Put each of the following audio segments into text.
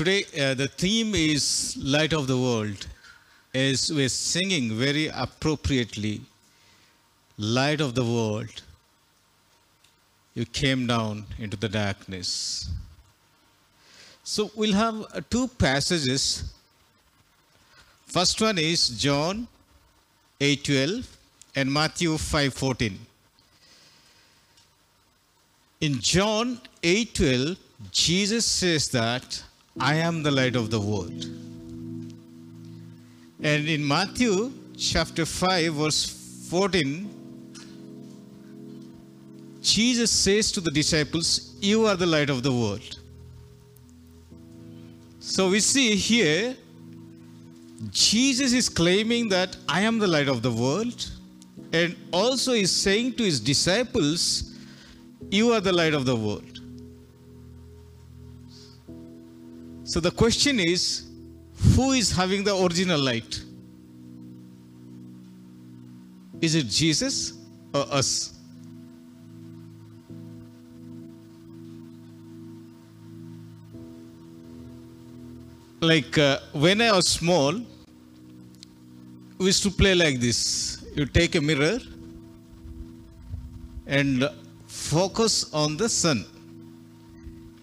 Today, the theme is Light of the World, as we're singing very appropriately, Light of the World, you came down into the darkness. So we'll have two passages. First one is John 8:12 and Matthew 5:14. In John 8:12, Jesus says that I am the light of the world. And in Matthew chapter 5 verse 14, Jesus says to the disciples, you are the light of the world. So we see here, Jesus is claiming that I am the light of the world, and also is saying to his disciples, you are the light of the world. So the question is, who is having the original light? Is it Jesus or us? Like when I was small, we used to play like this. You take a mirror and focus on the sun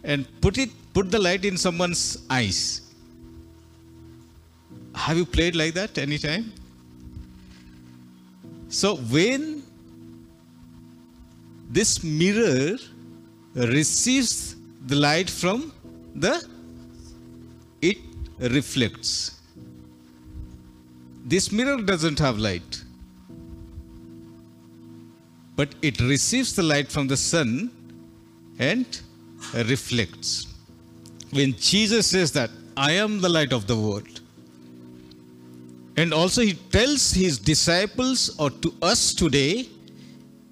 and put the light in someone's eyes. Have you played like that anytime? So when this mirror receives the light from the, it reflects. This mirror doesn't have light, but it receives the light from the sun and reflects. When Jesus says that, I am the light of the world. And also he tells his disciples, or to us today,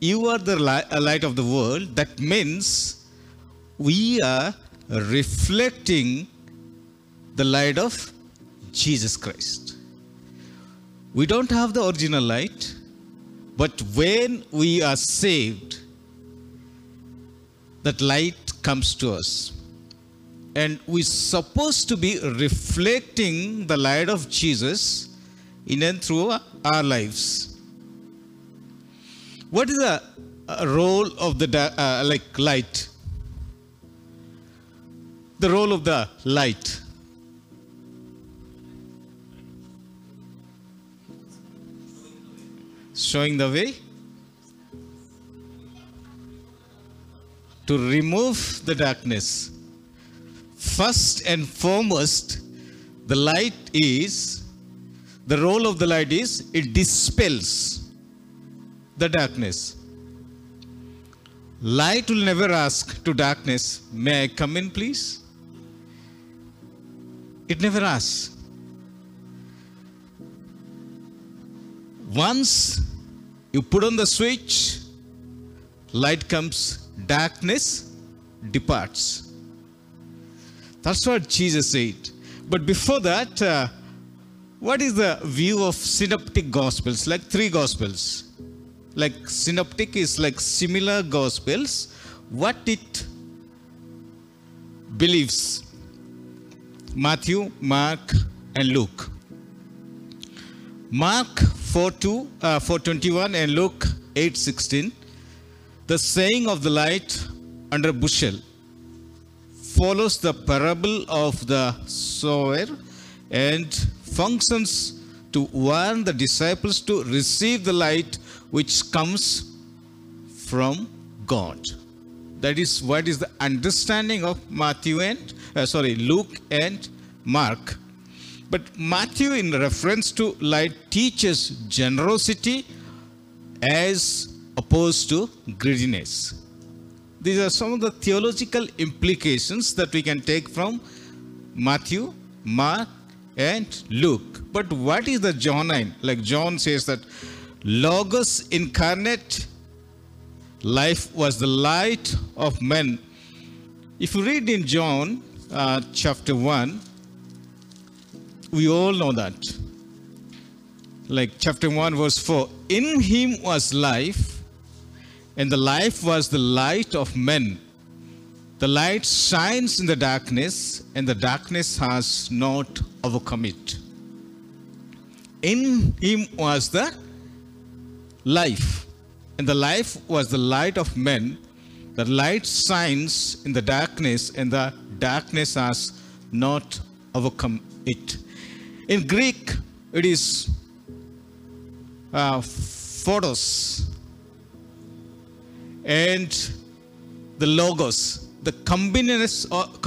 you are the light of the world. That means we are reflecting the light of Jesus Christ. We don't have the original light, but when we are saved, that light comes to us. And we're supposed to be reflecting the light of Jesus in and through our lives. What is the role of the light? The role of the light. Showing the way. To remove the darkness. First and foremost, the light is, the role of the light is, it dispels the darkness. Light will never ask to darkness, may I come in please? It never asks. Once you put on the switch, light comes, darkness departs. That's what Jesus said. But before that, what is the view of synoptic gospels? Like three gospels. Like synoptic is like similar gospels. What it believes. Matthew, Mark and Luke. Mark 4:21 and Luke 8:16. The saying of the light under a bushel follows the parable of the sower and functions to warn the disciples to receive the light which comes from God. That is what is the understanding of Matthew and Luke and Mark. But Matthew, in reference to light, teaches generosity as opposed to greediness. These are some of the theological implications that we can take from Matthew, Mark, and Luke. But what is the John 9? Like John says that Logos incarnate, life was the light of men. If you read in John chapter 1, we all know that. Like chapter 1 verse 4, in him was life, and the life was the light of men. The light shines in the darkness, and the darkness has not overcome it. In him was the life, and the life was the light of men. The light shines in the darkness, and the darkness has not overcome it. In Greek, it is photos and the logos, the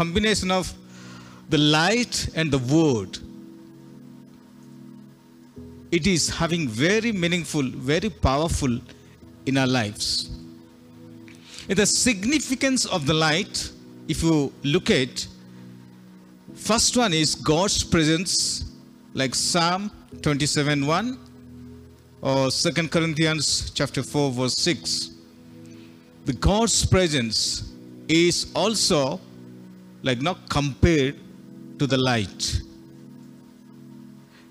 combination of the light and the word. It is having very meaningful, very powerful in our lives. The significance of the light, if you look at, first one is God's presence, like Psalm 27:1 or 2 Corinthians chapter 4 verse 6. The God's presence is also like not compared to the light.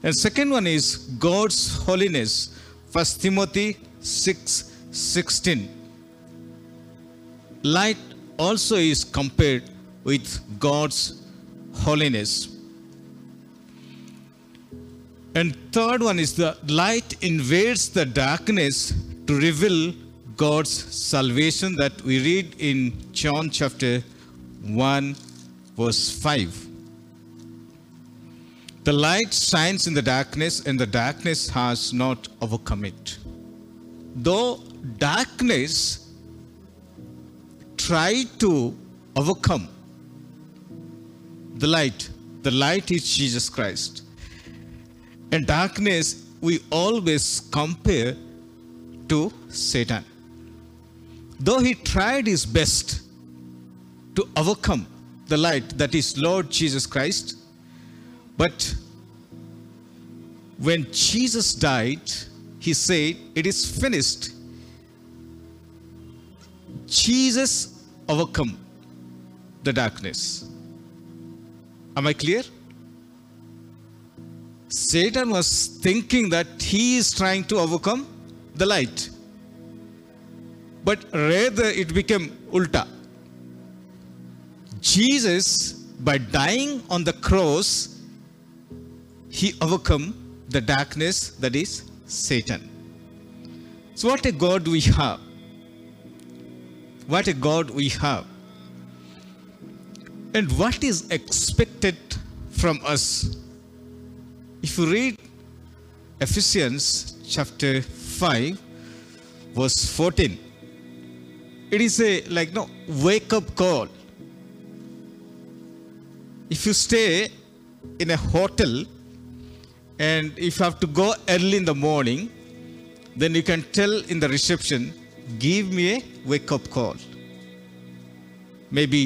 And second one is God's holiness, 1 Timothy 6:16. Light also is compared with God's holiness. And third one is the light invades the darkness to reveal God's salvation, that we read in John chapter 1 verse 5. The light shines in the darkness, and the darkness has not overcome it. Though darkness tried to overcome the light is Jesus Christ. And darkness we always compare to Satan. Though he tried his best to overcome the light, that is Lord Jesus Christ, but when Jesus died, he said, "It is finished." Jesus overcome the darkness. Am I clear? Satan was thinking that he is trying to overcome the light, but rather it became ulta. Jesus, by dying on the cross, he overcome the darkness, that is Satan. So what a God we have. What a God we have. And what is expected from us? If you read Ephesians chapter 5 verse 14, it is a wake up call. If you stay in a hotel and if you have to go early in the morning, then you can tell in the reception, give me a wake-up call. Maybe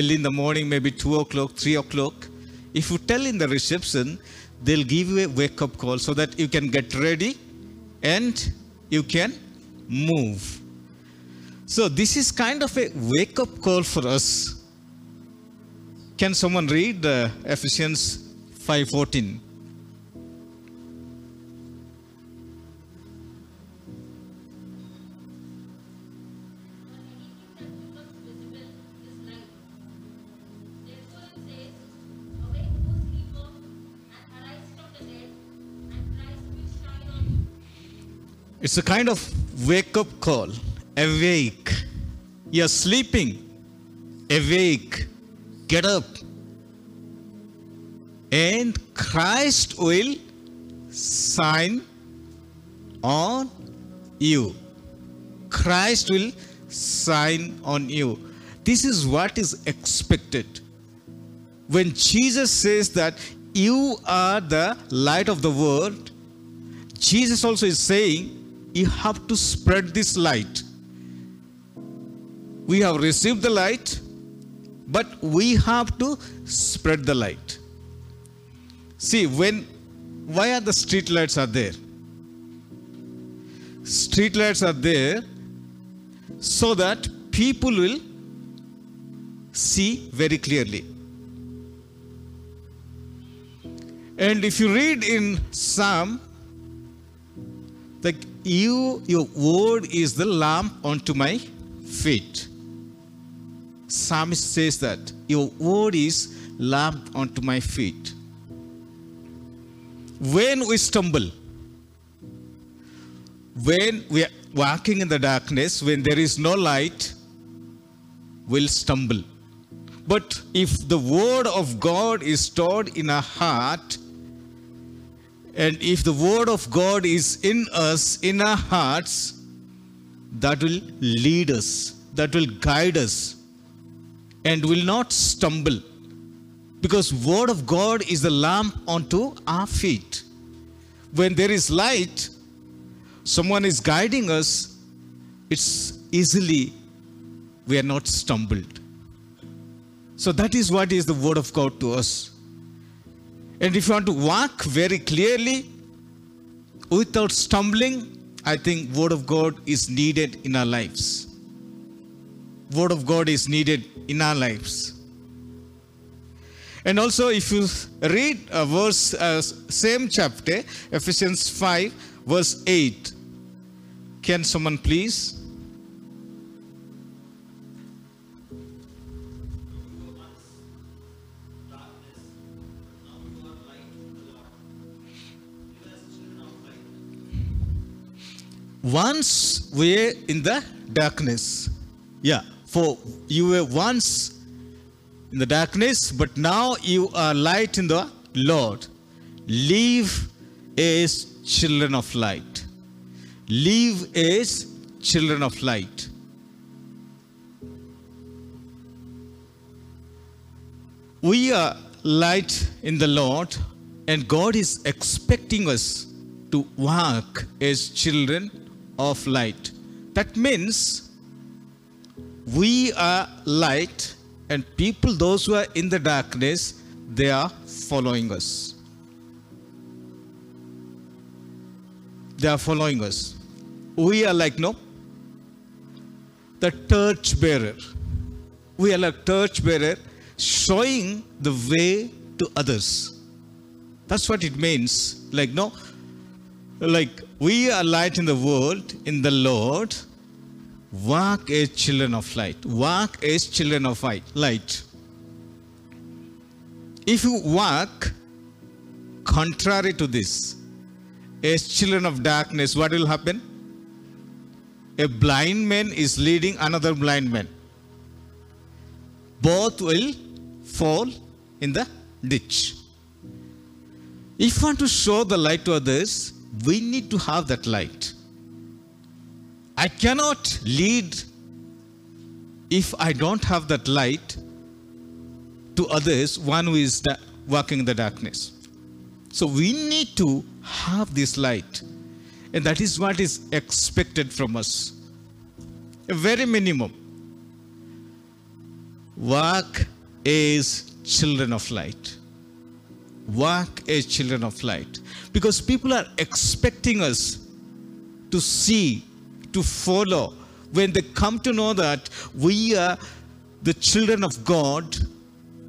early in the morning, maybe 2 o'clock, 3 o'clock. If you tell in the reception, they'll give you a wake-up call so that you can get ready and you can move. So this is kind of a wake-up call for us. Can someone read Ephesians 5:14? It's a kind of wake-up call. Awake. You're sleeping. Awake. Get up. And Christ will shine on you. Christ will shine on you. This is what is expected. When Jesus says that you are the light of the world, Jesus also is saying you have to spread this light. We have received the light, but we have to spread the light. See, why are the street lights are there? Street lights are there so that people will see very clearly. And if you read in Psalm, your word is the lamp unto my feet. Psalmist says that your word is lamp unto my feet. When we stumble, when we are walking in the darkness, when there is no light, we'll stumble. But if the word of God is stored in our heart, and if the word of God is in us, in our hearts, that will lead us, that will guide us, and will not stumble. Because word of God is the lamp unto our feet. When there is light, someone is guiding us, it's easily we are not stumbled. So that is what is the word of God to us. And if you want to walk very clearly without stumbling, I think word of God is needed in our lives. Word of God is needed in our lives. And also, if you read a verse, same chapter, Ephesians 5, verse 8. Can someone please? Once we were in the darkness. Yeah, for you were once in the darkness, but now you are light in the Lord. Live as children of light. Live as children of light. We are light in the Lord, and God is expecting us to walk as children of light. That means we are light, and people, those who are in the darkness, they are following us. They are following us. We are like, no, the torch bearer. We are like torch bearer, showing the way to others. That's what it means. Like, no, like we are light in the world, in the Lord. Walk as children of light. Walk as children of light. If you walk contrary to this, as children of darkness, what will happen? A blind man is leading another blind man. Both will fall in the ditch. If you want to show the light to others, we need to have that light. I cannot lead if I don't have that light to others, one who is walking in the darkness. So we need to have this light, and that is what is expected from us. A very minimum. Walk as children of light. Walk as children of light. Because people are expecting us to see, to follow. When they come to know that we are the children of God,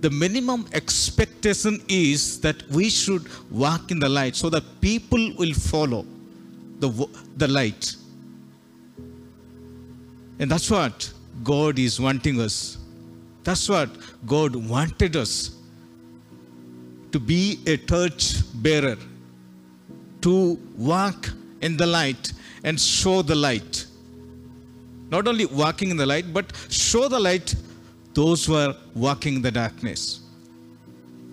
the minimum expectation is that we should walk in the light so that people will follow the light. And that's what God is wanting us. That's what God wanted us to be, a torch bearer, to walk in the light and show the light. Not only walking in the light, but show the light those who are walking in the darkness.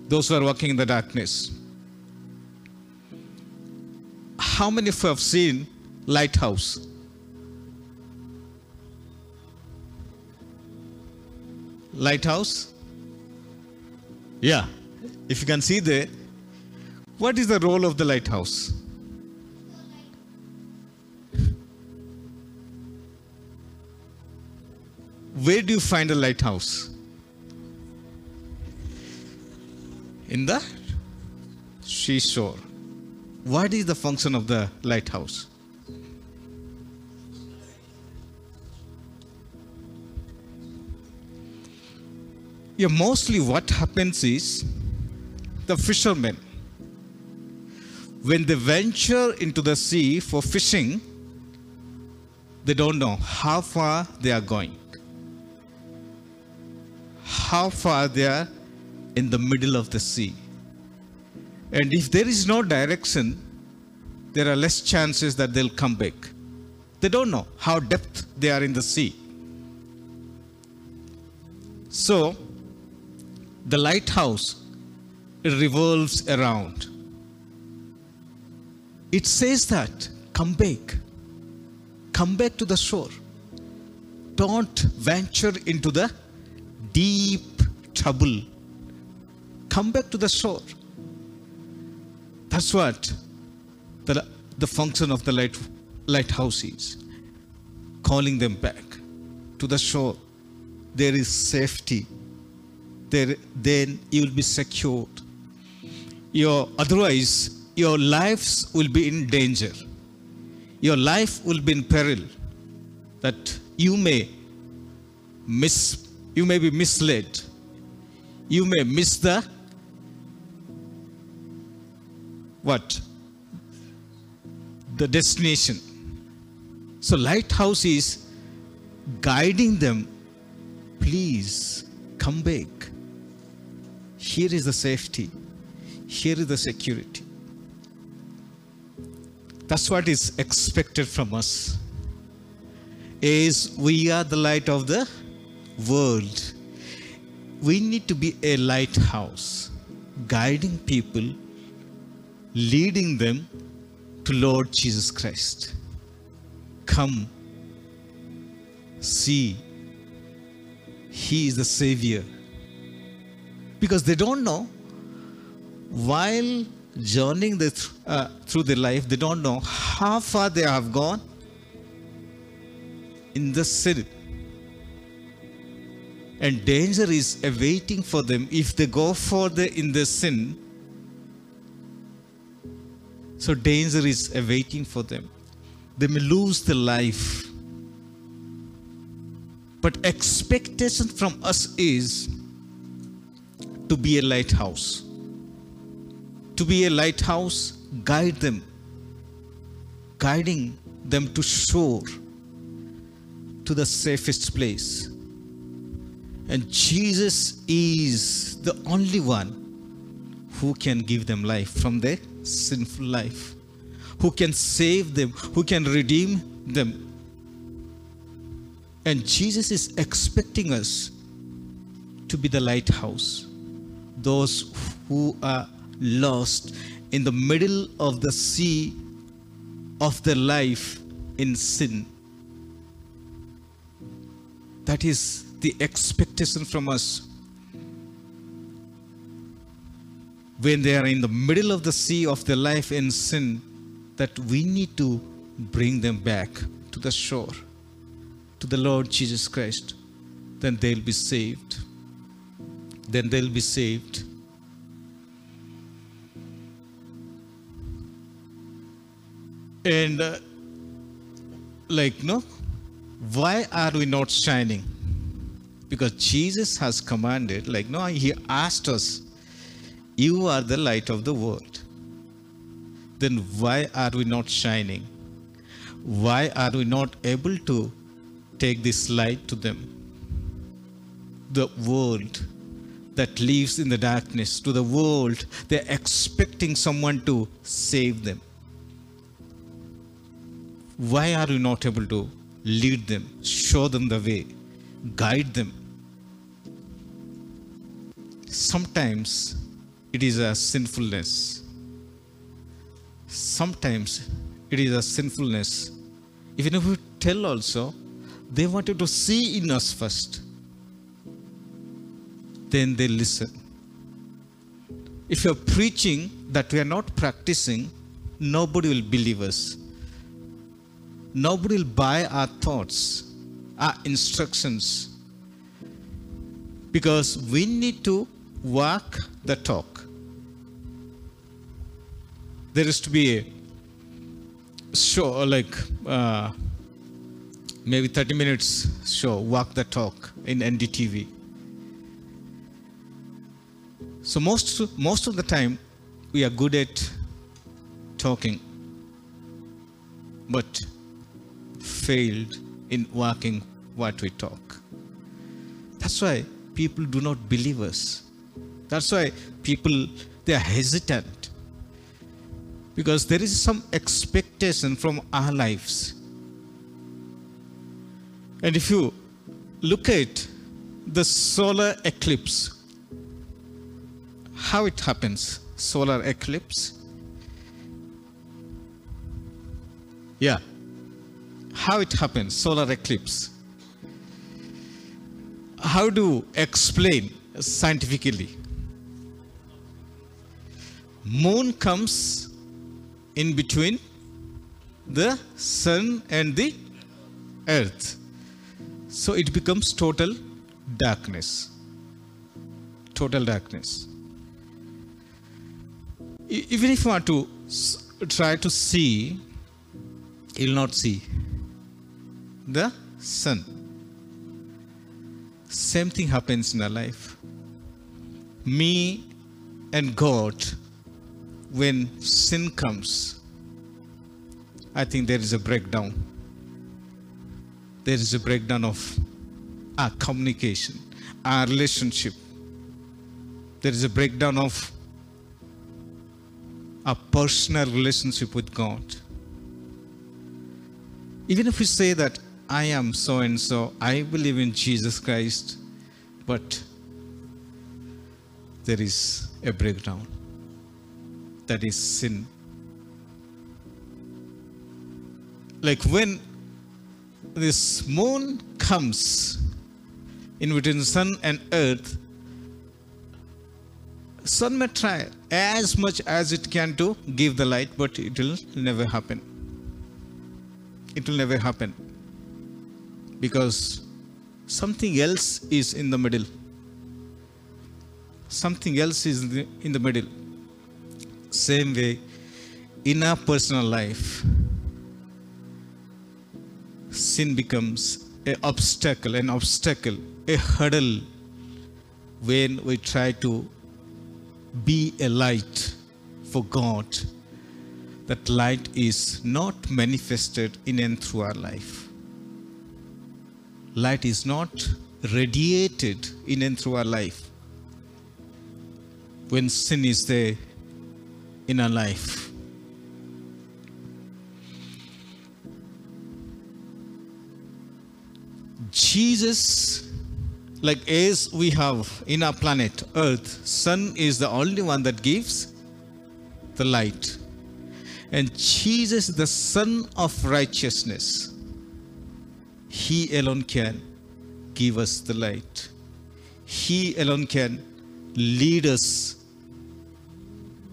Those who are walking in the darkness. How many of you have seen Lighthouse? Lighthouse? Yeah. If you can see there, what is the role of the lighthouse? Where do you find a lighthouse? In the seashore. What is the function of the lighthouse? Yeah, mostly what happens is the fishermen, when they venture into the sea for fishing, they don't know how far they are going. half are there in the middle of the sea. And if there is no direction, there are less chances that they'll come back. They don't know how depth they are in the sea. So, the lighthouse, it revolves around. It says that, come back. Come back to the shore. Don't venture into the deep trouble. Come back to the shore. That's what the function of the lighthouse is. Calling them back to the shore. There is safety. Then you will be secured. Otherwise, your lives will be in danger. Your life will be in peril. That you may be misled. You may miss the what? The destination. So lighthouse is guiding them. Please come back. Here is the safety. Here is the security. That's what is expected from us. Is we are the light of the world. We need to be a lighthouse, guiding people, leading them to Lord Jesus Christ. Come, see, He is the Savior. Because they don't know, while journeying through their life, they don't know how far they have gone in the sin. And danger is awaiting for them if they go further in the sin. So danger is awaiting for them. They may lose their life. But expectation from us is to be a lighthouse. To be a lighthouse, guide them. Guiding them to shore, to the safest place. And Jesus is the only one who can give them life from their sinful life, who can save them, who can redeem them. And Jesus is expecting us to be the lighthouse, those who are lost in the middle of the sea of their life in sin. That is the expectation from us. When they are in the middle of the sea of their life in sin, that we need to bring them back to the shore, to the Lord Jesus Christ. Then they'll be saved. Then they'll be saved. And why are we not shining? Because Jesus has commanded, He asked us, you are the light of the world. Then why are we not shining? Why are we not able to take this light to them? The world that lives in the darkness, to the world, they're expecting someone to save them. Why are we not able to lead them, show them the way, guide them? Sometimes it is a sinfulness. Sometimes it is a sinfulness. Even if we tell also, they wanted to see in us first. Then they listen. If you are preaching that we are not practicing, nobody will believe us. Nobody will buy our thoughts, our instructions. Because we need to walk the talk. There is to be a show, maybe 30 minutes show, Walk the Talk in NDTV. So most of the time, we are good at talking, but failed in walking what we talk. That's why people do not believe us. That's why people, they are hesitant. Because there is some expectation from our lives. And if you look at the solar eclipse, how it happens, solar eclipse. Yeah. How it happens, solar eclipse. How do explain scientifically? Moon comes in between the sun and the earth. So it becomes total darkness. Total darkness. Even if you want to try to see, you will not see the sun. Same thing happens in our life. Me and God, when sin comes, I think there is a breakdown. There is a breakdown of our communication, our relationship. There is a breakdown of a personal relationship with God. Even if we say that I am so and so, I believe in Jesus Christ, but there is a breakdown. That is sin. Like when this moon comes in between sun and earth, sun may try as much as it can to give the light, but it will never happen. It will never happen. Because something else is in the middle. Something else is in the middle. Same way, in our personal life, sin becomes an obstacle, a hurdle when we try to be a light for God. That light is not manifested in and through our life. Light is not radiated in and through our life. When sin is there in our life. Jesus, like as we have in our planet Earth, sun is the only one that gives the light. And Jesus is the Son of righteousness. He alone can give us the light. He alone can lead us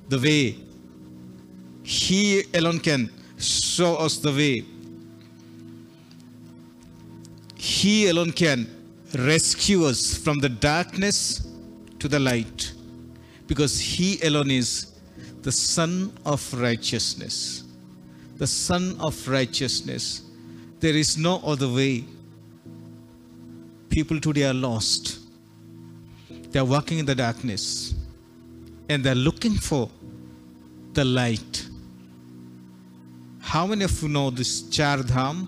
the way. He alone can show us the way. He alone can rescue us from the darkness to the light, because He alone is the Son of righteousness. The Son of righteousness. There is no other way. People today are lost. They are walking in the darkness. And they are looking for the light. How many of you know this Chardham?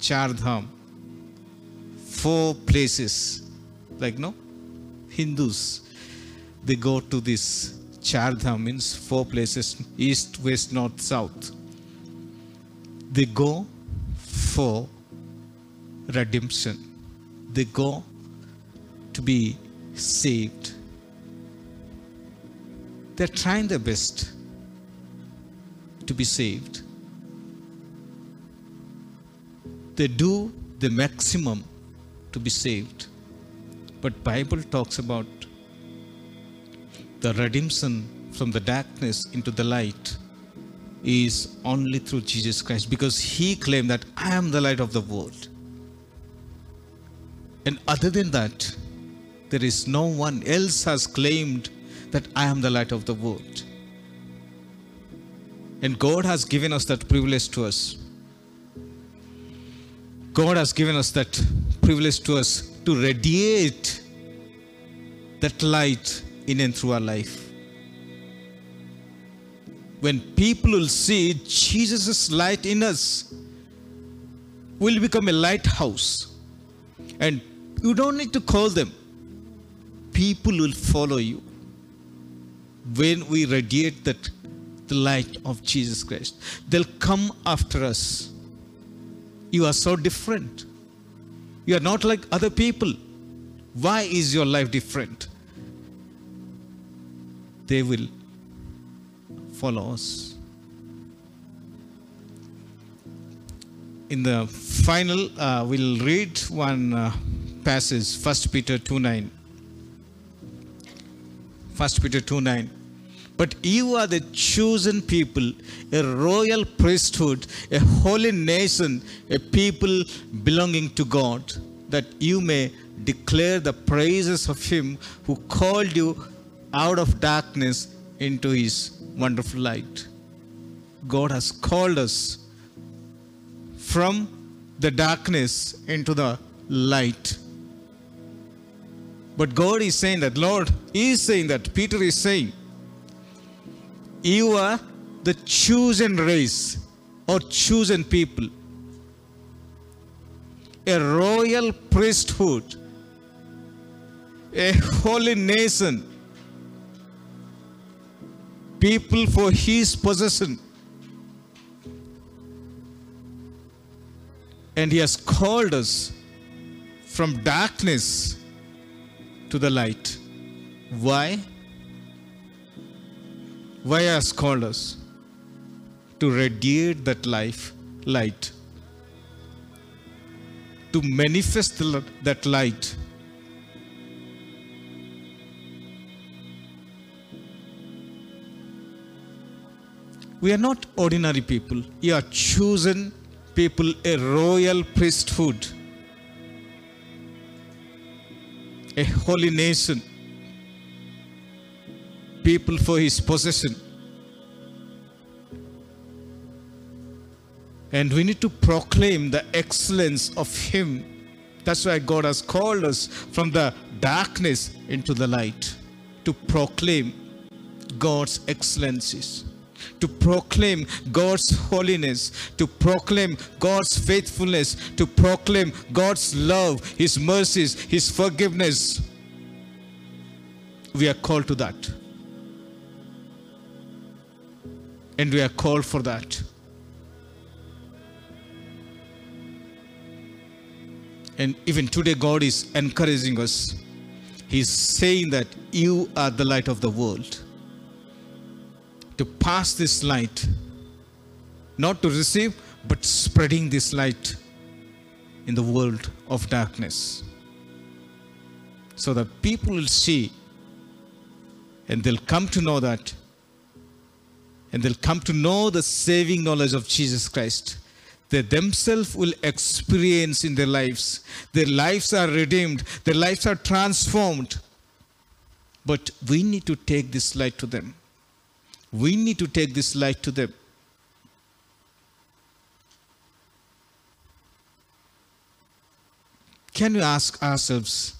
Chardham. 4 places. Like no? Hindus. They go to this Chardham, means 4 places, east, west, north, south. They go for redemption. They go to be saved. They're trying their best to be saved. They do the maximum to be saved. But Bible talks about the redemption from the darkness into the light is only through Jesus Christ, because He claimed that I am the light of the world. And other than that, there is no one else has claimed that I am the light of the world. And God has given us that privilege to us. God has given us that privilege to us to radiate that light in and through our life. When people will see Jesus' light in us, we'll become a lighthouse. And You don't need to call them. People will follow you when we radiate that the light of Jesus Christ. They'll come after us. You are so different. You are not like other people. Why is your life different? They will follow us. In the final, we'll read one passage, 1 Peter 2:9. 1 Peter 2:9. But you are the chosen people, a royal priesthood, a holy nation, a people belonging to God, that you may declare the praises of Him who called you out of darkness into His wonderful light. God has called us from the darkness into the light. But God is saying that, Lord is saying that, Peter is saying, you are the chosen race or chosen people, a royal priesthood, a holy nation, people for His possession. And He has called us from darkness to the light. Why? Why has called us? To radiate that life, light. To manifest that light. We are not ordinary people. You are chosen people, a royal priesthood, a holy nation, people for His possession. And we need to proclaim the excellence of Him. That's why God has called us from the darkness into the light, to proclaim God's excellencies, to proclaim God's holiness, to proclaim God's faithfulness, to proclaim God's love, His mercies, His forgiveness. We are called to that. And we are called for that. And even today God is encouraging us. He is saying that you are the light of the world. To pass this light, not to receive, but spreading this light in the world of darkness, so that people will see and they'll come to know that. And they'll come to know the saving knowledge of Jesus Christ. They themselves will experience in their lives. Their lives are redeemed. Their lives are transformed. But we need to take this light to them. We need to take this light to them. Can we ask ourselves,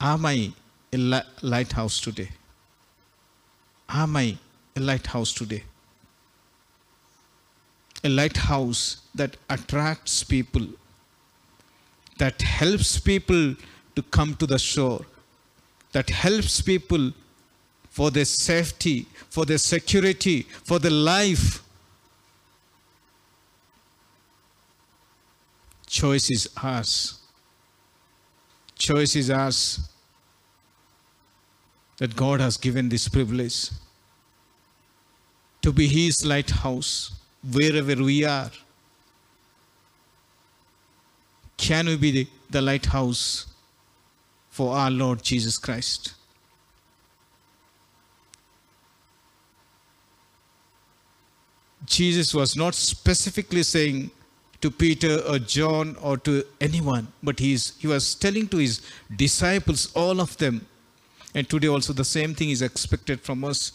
am I a lighthouse today? Am I a lighthouse today? A lighthouse that attracts people, that helps people to come to the shore, that helps people for their safety, for their security, for their life. Choice is ours. Choice is ours. That God has given this privilege, to be His lighthouse wherever we are. Can we be the lighthouse for our Lord Jesus Christ? Jesus was not specifically saying to Peter or John or to anyone, but he was telling to His disciples, all of them. And today also the same thing is expected from us.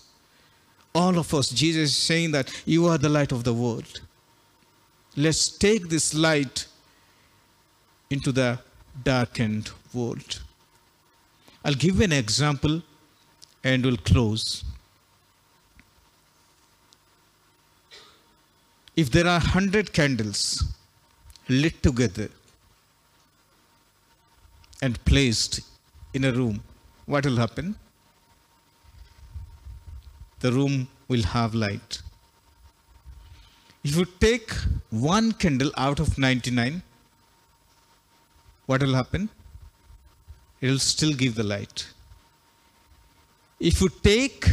All of us, Jesus is saying that you are the light of the world. Let's take this light into the darkened world. I'll give you an example and we'll close. If there are 100 candles lit together, and placed in a room, what will happen? The room will have light. If you take one candle out of 99, what will happen? It will still give the light. If you take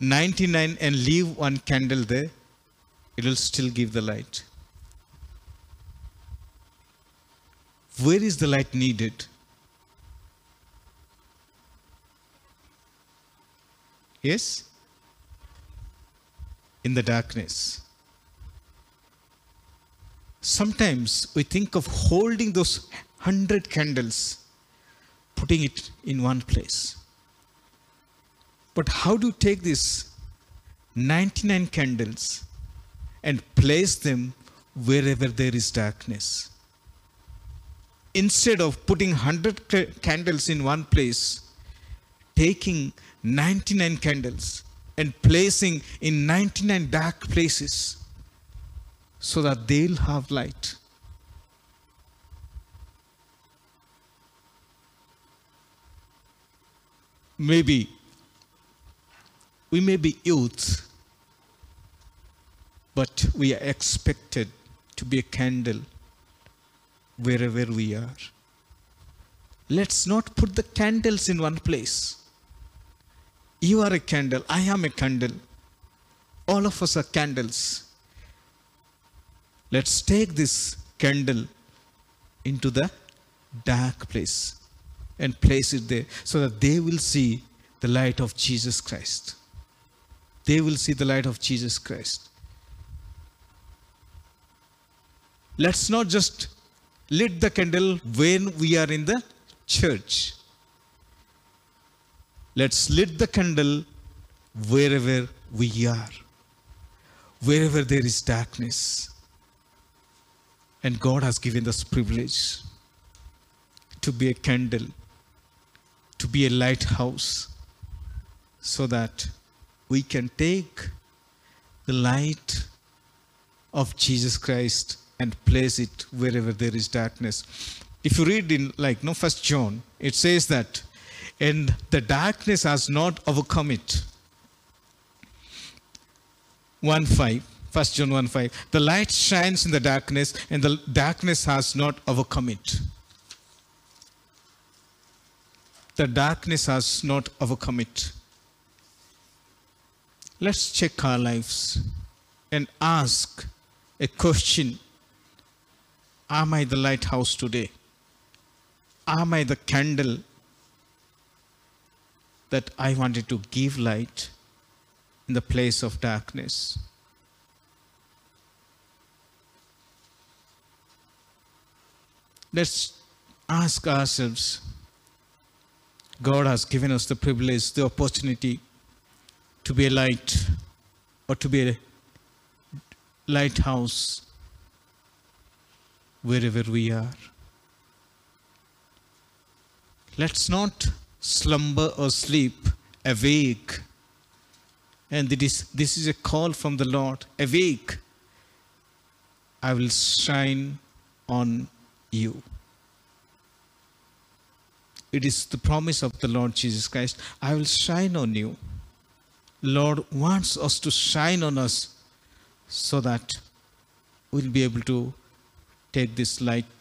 99 and leave one candle there, it will still give the light. Where is the light needed? Yes? In the darkness. Sometimes we think of holding those 100 candles, putting it in one place. But how do you take these 99 candles and place them wherever there is darkness? Instead of putting 100 candles in one place, taking 99 candles and placing in 99 dark places, so that they'll have light. Maybe we may be youth, but we are expected to be a candle wherever we are. Let's not put the candles in one place. You are a candle, I am a candle. All of us are candles. Let's take this candle into the dark place and place it there so that they will see the light of Jesus Christ. They will see the light of Jesus Christ. Let's not just lit the candle when we are in the church. Let's lit the candle wherever we are, wherever there is darkness. And God has given us privilege to be a candle, to be a lighthouse, so that we can take the light of Jesus Christ and place it wherever there is darkness. If you read in 1 John, it says that, and the darkness has not overcome it. 1:5. 1 John 1:5, the light shines in the darkness and the darkness has not overcome it. The darkness has not overcome it. Let's check our lives and ask a question. Am I the lighthouse today? Am I the candle that I wanted to give light in the place of darkness? Let's ask ourselves, God has given us the privilege, the opportunity to be a light or to be a lighthouse wherever we are. Let's not slumber or sleep, awake. And this is a call from the Lord, awake. I will shine on you. It is the promise of the Lord Jesus Christ. I will shine on you. Lord wants us to shine on us so that we'll be able to take this light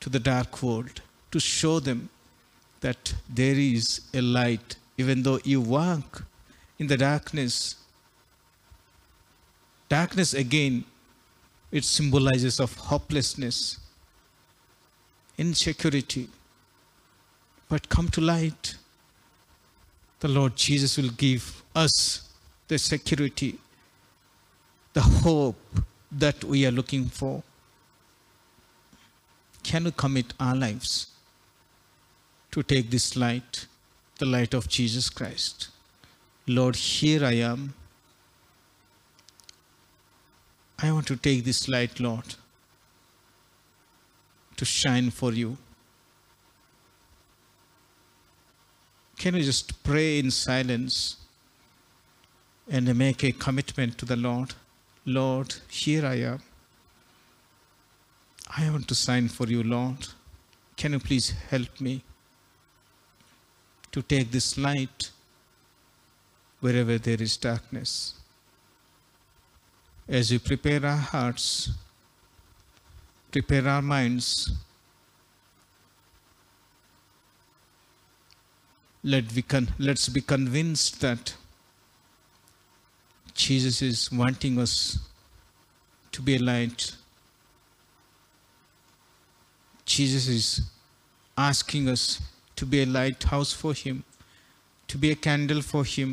to the dark world, to show them that there is a light. Even though you walk in the darkness, darkness again, it symbolizes of hopelessness, insecurity. But come to light. The Lord Jesus will give us the security, the hope that we are looking for. Can we commit our lives to take this light, the light of Jesus Christ? Lord, here I am. I want to take this light, Lord, to shine for you. Can we just pray in silence and make a commitment to the Lord? Lord, here I am. I want to sign for you, Lord. Can you please help me to take this light wherever there is darkness? As we prepare our hearts, prepare our minds, let's be convinced that Jesus is wanting us to be a light. Jesus is asking us to be a lighthouse for Him, to be a candle for Him,